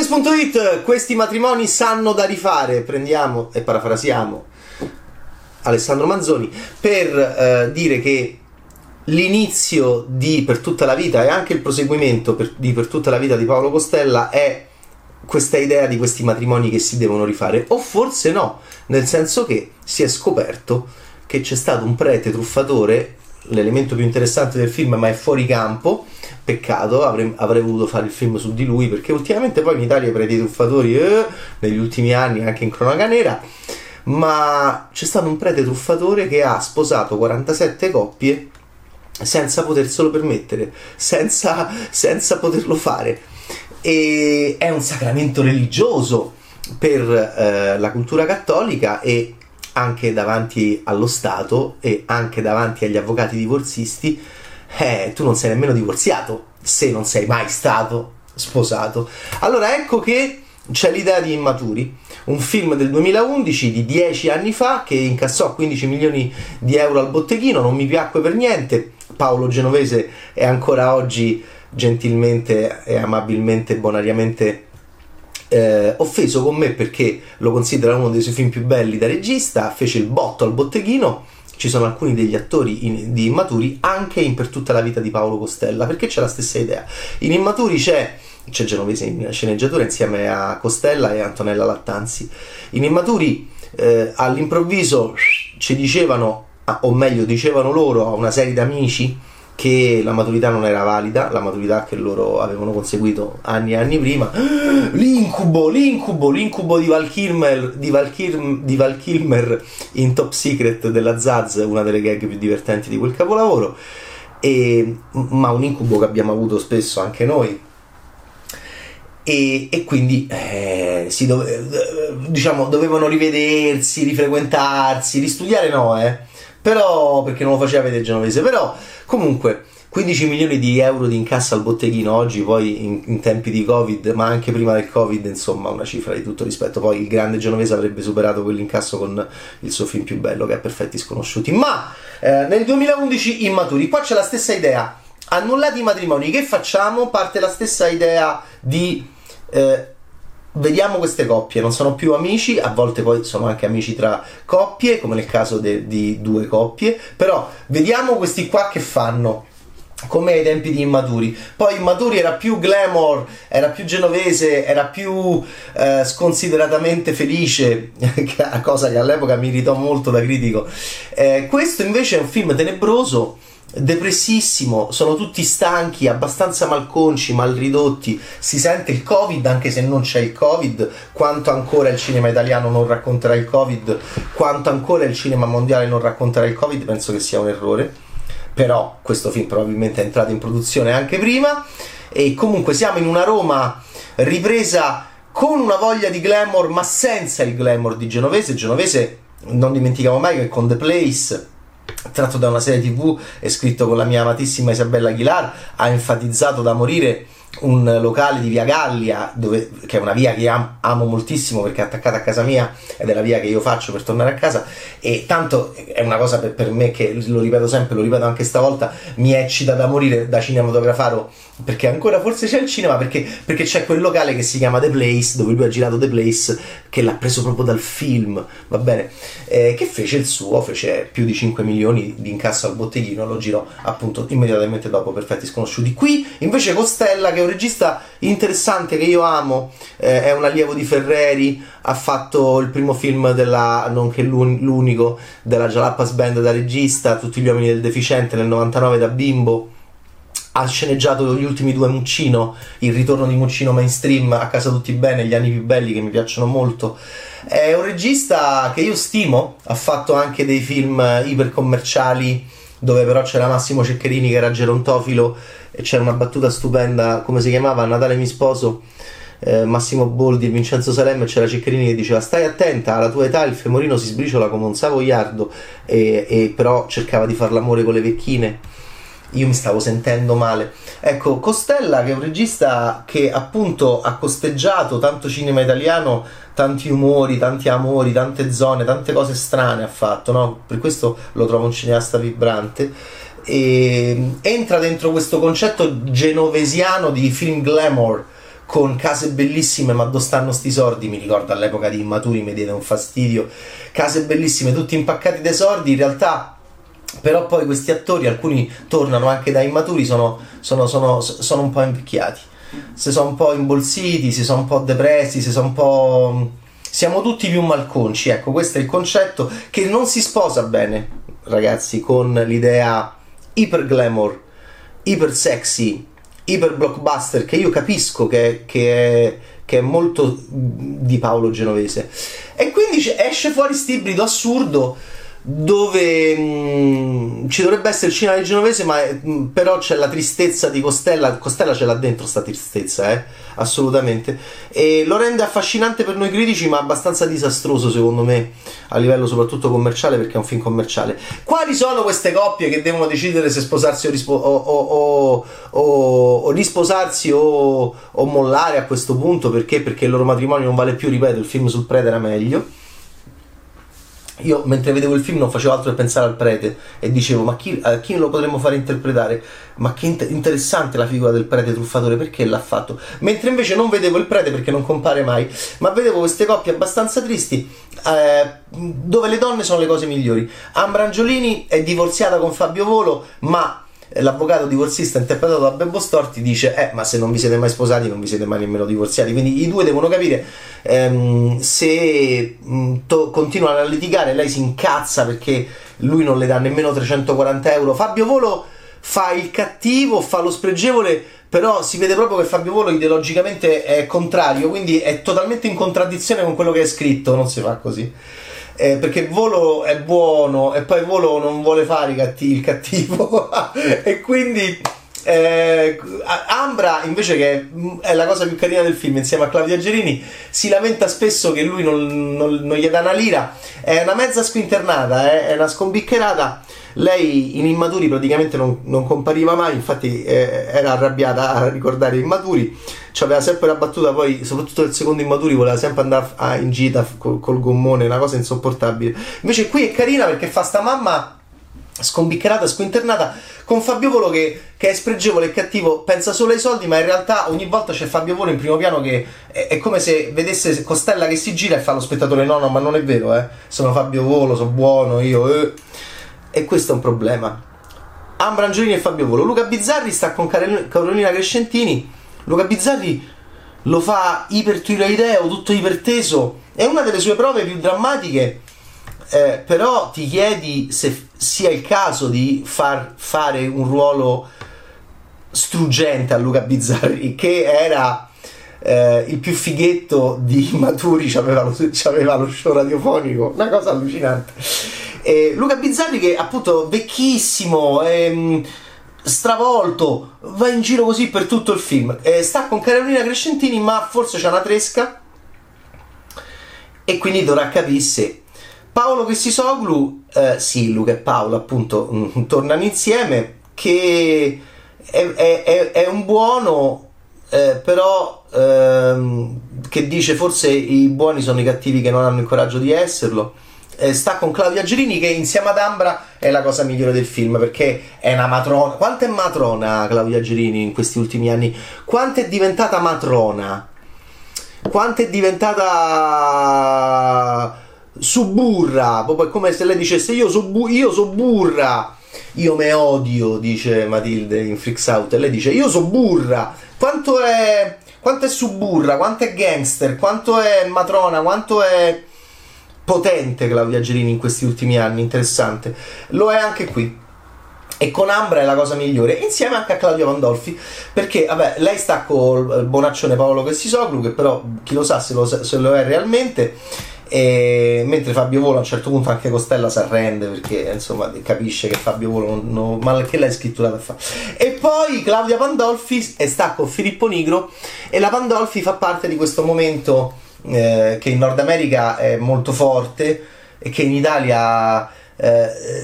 Fitness.it, questi matrimoni sanno da rifare. Prendiamo e parafrasiamo Alessandro Manzoni per dire che l'inizio di Per tutta la vita e anche il proseguimento di Per tutta la vita di Paolo Costella è questa idea di questi matrimoni che si devono rifare, o forse no, nel senso che si è scoperto che c'è stato un prete truffatore, l'elemento più interessante del film, ma è fuori campo, peccato, avrei voluto fare il film su di lui, perché ultimamente poi in Italia i preti truffatori, negli ultimi anni anche in cronaca nera, ma c'è stato un prete truffatore che ha sposato 47 coppie senza poterselo permettere, senza poterlo fare. E è un sacramento religioso per la cultura cattolica, e anche davanti allo Stato e anche davanti agli avvocati divorzisti tu non sei nemmeno divorziato se non sei mai stato sposato. Allora ecco che c'è l'idea di Immaturi, un film del 2011 di 10 anni fa che incassò 15 milioni di euro al botteghino. Non mi piacque per niente. Paolo Genovese è ancora oggi gentilmente e amabilmente, bonariamente offeso con me, perché lo considera uno dei suoi film più belli da regista. Fece il botto al botteghino. Ci sono alcuni degli attori di Immaturi anche in Per tutta la vita di Paolo Costella, perché c'è la stessa idea. In Immaturi c'è Genovese in sceneggiatura insieme a Costella e Antonella Lattanzi. In Immaturi all'improvviso ci dicevano, o meglio dicevano loro a una serie di amici, che la maturità non era valida, la maturità che loro avevano conseguito anni e anni prima. L'incubo di Val Kilmer in Top Secret della Zaz, una delle gag più divertenti di quel capolavoro, ma un incubo che abbiamo avuto spesso anche noi. E quindi dovevano rivedersi, rifrequentarsi, ristudiare no, però perché non lo faceva vedere Genovese, però comunque 15 milioni di euro di incasso al botteghino oggi, poi in tempi di Covid, ma anche prima del Covid, insomma una cifra di tutto rispetto. Poi il grande Genovese avrebbe superato quell'incasso con il suo film più bello che è Perfetti Sconosciuti, ma nel 2011 Immaturi. Qua c'è la stessa idea, annullati i matrimoni, che facciamo? Parte la stessa idea di vediamo queste coppie, non sono più amici, a volte poi sono anche amici tra coppie, come nel caso di due coppie, però vediamo questi qua che fanno, come ai tempi di Immaturi. Poi Immaturi era più glamour, era più Genovese, era più sconsideratamente felice, cosa che all'epoca mi irritò molto da critico. Questo invece è un film tenebroso, depressissimo, sono tutti stanchi, abbastanza malconci, malridotti, si sente il Covid anche se non c'è il Covid, quanto ancora il cinema italiano non racconterà il Covid, quanto ancora il cinema mondiale non racconterà il Covid, penso che sia un errore, però questo film probabilmente è entrato in produzione anche prima. E comunque siamo in una Roma ripresa con una voglia di glamour ma senza il glamour di Genovese, non dimentichiamo mai che con The Place, tratto da una serie TV e scritto con la mia amatissima Isabella Aguilar, ha enfatizzato da morire un locale di Via Gallia, che è una via che amo moltissimo perché è attaccata a casa mia ed è la via che io faccio per tornare a casa, e tanto è una cosa per me che, lo ripeto sempre, lo ripeto anche stavolta, mi eccita da morire da cinematografaro, perché ancora forse c'è il cinema, perché c'è quel locale che si chiama The Place, dove lui ha girato The Place, che l'ha preso proprio dal film, va bene, che fece più di 5 milioni di incasso al botteghino, lo girò appunto immediatamente dopo Perfetti Sconosciuti. Qui invece Costella, che è un regista interessante che io amo, è un allievo di Ferreri, ha fatto il primo film nonché l'unico della Jalapas Band da regista, Tutti gli uomini del deficiente nel 99 da bimbo, ha sceneggiato gli ultimi due Muccino, il ritorno di Muccino mainstream, A casa tutti bene, Gli anni più belli, che mi piacciono molto. È un regista che io stimo, ha fatto anche dei film ipercommerciali dove però c'era Massimo Ceccherini che era gerontofilo, e c'era una battuta stupenda, come si chiamava? Natale mi sposo, Massimo Boldi e Vincenzo Salemme, c'era Ceccherini che diceva stai attenta, alla tua età il femorino si sbriciola come un savoiardo, e però cercava di far l'amore con le vecchine. Io mi stavo sentendo male. Ecco, Costella, che è un regista che appunto ha costeggiato tanto cinema italiano, tanti umori, tanti amori, tante zone, tante cose strane ha fatto, no? Per questo lo trovo un cineasta vibrante, e entra dentro questo concetto genovesiano di film glamour, con case bellissime, ma dove stanno sti sordi? Mi ricordo all'epoca di Immaturi, mi diede un fastidio, case bellissime, tutti impaccati dei sordi, in realtà però poi questi attori, alcuni tornano anche da Immaturi, sono un po' invecchiati, si sono un po' imbolsiti, si sono un po' depressi, si sono un po'... siamo tutti più malconci, ecco, questo è il concetto che non si sposa bene, ragazzi, con l'idea iper glamour, iper sexy, iper blockbuster, che io capisco che è molto di Paolo Genovese, e quindi esce fuori st'ibrido assurdo dove ci dovrebbe essere il cinema di Genovese, ma però c'è la tristezza di Costella ce l'ha dentro sta tristezza, assolutamente, e lo rende affascinante per noi critici, ma abbastanza disastroso secondo me a livello soprattutto commerciale, perché è un film commerciale. Quali sono queste coppie che devono decidere se sposarsi o risposarsi o mollare a questo punto? Perché il loro matrimonio non vale più, ripeto, il film sul prete era meglio. Io mentre vedevo il film non facevo altro che pensare al prete e dicevo, ma a chi lo potremmo fare interpretare? Ma che interessante la figura del prete truffatore, perché l'ha fatto? Mentre invece non vedevo il prete, perché non compare mai, ma vedevo queste coppie abbastanza tristi, dove le donne sono le cose migliori. Ambra Angiolini è divorziata con Fabio Volo, ma l'avvocato divorzista interpretato da Bebo Storti dice ma se non vi siete mai sposati non vi siete mai nemmeno divorziati, quindi i due devono capire se continuano a litigare. Lei si incazza perché lui non le dà nemmeno 340 euro. Fabio Volo fa il cattivo, fa lo spregevole, però si vede proprio che Fabio Volo ideologicamente è contrario, quindi è totalmente in contraddizione con quello che è scritto, non si fa così. Perché Volo è buono e poi Volo non vuole fare il cattivo e quindi Ambra invece, che è la cosa più carina del film, insieme a Claudia Gerini, si lamenta spesso che lui non gli dà una lira, è una mezza squinternata, è una scombiccherata. Lei in Immaturi praticamente non compariva mai, infatti era arrabbiata a ricordare Immaturi, ci aveva sempre la battuta, poi soprattutto nel secondo Immaturi voleva sempre andare in gita col gommone, una cosa insopportabile. Invece qui è carina perché fa sta mamma scombiccherata, squinternata, con Fabio Volo che è spregevole e cattivo, pensa solo ai soldi, ma in realtà ogni volta c'è Fabio Volo in primo piano, che è come se vedesse Costella che si gira e fa lo spettatore, no ma non è vero, sono Fabio Volo, sono buono io, e questo è un problema. Ambra Angiolini e Fabio Volo. Luca Bizzarri sta con Carolina Crescentini. Luca Bizzarri lo fa ipertiroideo, tutto iperteso, è una delle sue prove più drammatiche. Però ti chiedi se sia il caso di fare un ruolo struggente a Luca Bizzarri, che era il più fighetto di Immaturi, c'aveva lo show radiofonico, una cosa allucinante. Luca Bizzarri, che appunto vecchissimo, stravolto, va in giro così per tutto il film, sta con Carolina Crescentini, ma forse c'è una tresca e quindi dovrà capire se Paolo Cristisoglu, sì, Luca e Paolo appunto tornano insieme, che è un buono, però che dice forse i buoni sono i cattivi che non hanno il coraggio di esserlo. Sta con Claudia Gerini, che insieme ad Ambra è la cosa migliore del film, perché è una matrona. Quanto è matrona Claudia Gerini in questi ultimi anni, quanto è diventata matrona, quanto è diventata suburra, proprio come se lei dicesse io so burra, io me odio, dice Matilde in Freaks Out, e lei dice io so burra. Quanto è suburra, quanto è gangster, quanto è matrona, quanto è potente Claudia Gerini in questi ultimi anni, interessante, lo è anche qui. E con Ambra è la cosa migliore, insieme anche a Claudia Pandolfi, perché vabbè, lei sta col bonaccione Paolo Cristisoglu, che però chi lo sa se lo è realmente. E mentre Fabio Volo a un certo punto anche Costella si arrende, perché insomma capisce che Fabio Volo ma che l'hai scritturata a fare. E poi Claudia Pandolfi sta con Filippo Nigro, e la Pandolfi fa parte di questo momento che in Nord America è molto forte e che in Italia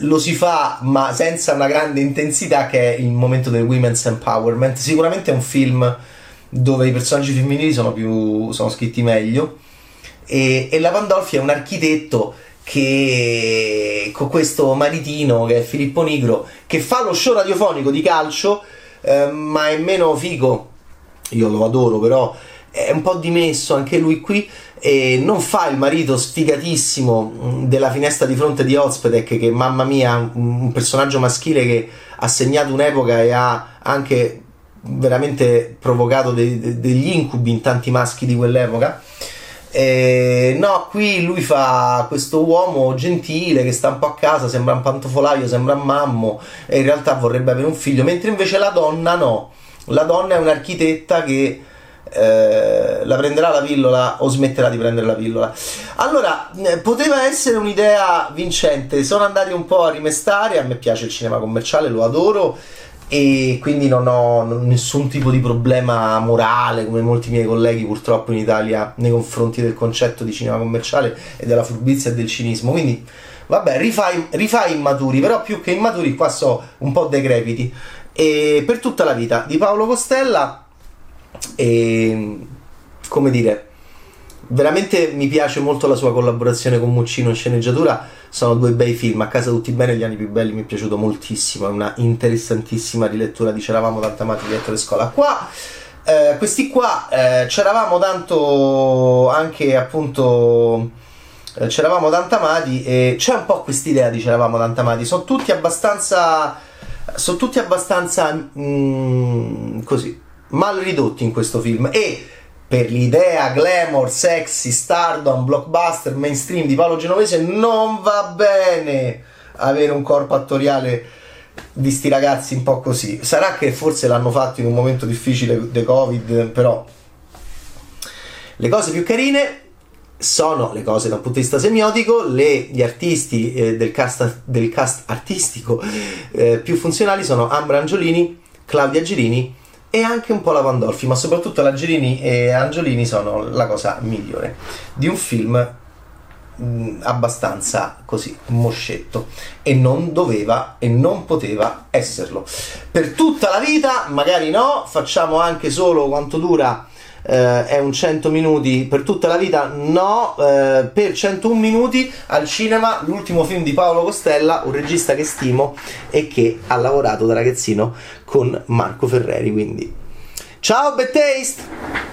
lo si fa ma senza una grande intensità, che è il momento del women's empowerment. Sicuramente è un film dove i personaggi femminili sono scritti meglio, e la Pandolfi è un architetto che, con questo maritino che è Filippo Nigro, che fa lo show radiofonico di calcio, ma è meno figo, io lo adoro, però è un po' dimesso anche lui qui e non fa il marito sfigatissimo della finestra di fronte di Ospetek, che mamma mia, un personaggio maschile che ha segnato un'epoca e ha anche veramente provocato degli incubi in tanti maschi di quell'epoca. No, qui lui fa questo uomo gentile che sta un po' a casa, sembra un pantofolaio, sembra un mammo e in realtà vorrebbe avere un figlio, mentre invece la donna no, la donna è un'architetta che la prenderà la pillola o smetterà di prendere la pillola. Allora, poteva essere un'idea vincente, sono andati un po' a rimestare. A me piace il cinema commerciale, lo adoro e quindi non ho nessun tipo di problema morale come molti miei colleghi purtroppo in Italia nei confronti del concetto di cinema commerciale e della furbizia e del cinismo, quindi vabbè, rifai Immaturi, però più che Immaturi qua so un po' decrepiti. E Per tutta la vita di Paolo Costella, e come dire, veramente mi piace molto la sua collaborazione con Muccino in sceneggiatura, sono due bei film. A casa tutti bene, Gli anni più belli, mi è piaciuto moltissimo, è una interessantissima rilettura di C'eravamo tant'amati di Ettore Scola. Qua questi qua c'eravamo tanto anche appunto C'eravamo tant'amati, e c'è un po' quest'idea di C'eravamo tant'amati, sono tutti abbastanza così mal ridotti in questo film, e per l'idea glamour, sexy, stardom, blockbuster, mainstream di Paolo Genovese non va bene avere un corpo attoriale di sti ragazzi un po' così. Sarà che forse l'hanno fatto in un momento difficile del Covid, però le cose più carine sono le cose da un punto di vista semiotico, gli artisti del cast artistico più funzionali sono Ambra Angiolini, Claudia Gerini e anche un po' la Pandolfi, ma soprattutto la Gerini e Angiolini sono la cosa migliore di un film abbastanza così moscetto, e non doveva e non poteva esserlo. Per tutta la vita magari no, facciamo anche solo quanto dura, è un 100 minuti per tutta la vita, no, per 101 minuti al cinema, l'ultimo film di Paolo Costella, un regista che stimo e che ha lavorato da ragazzino con Marco Ferreri, quindi ciao, bad taste!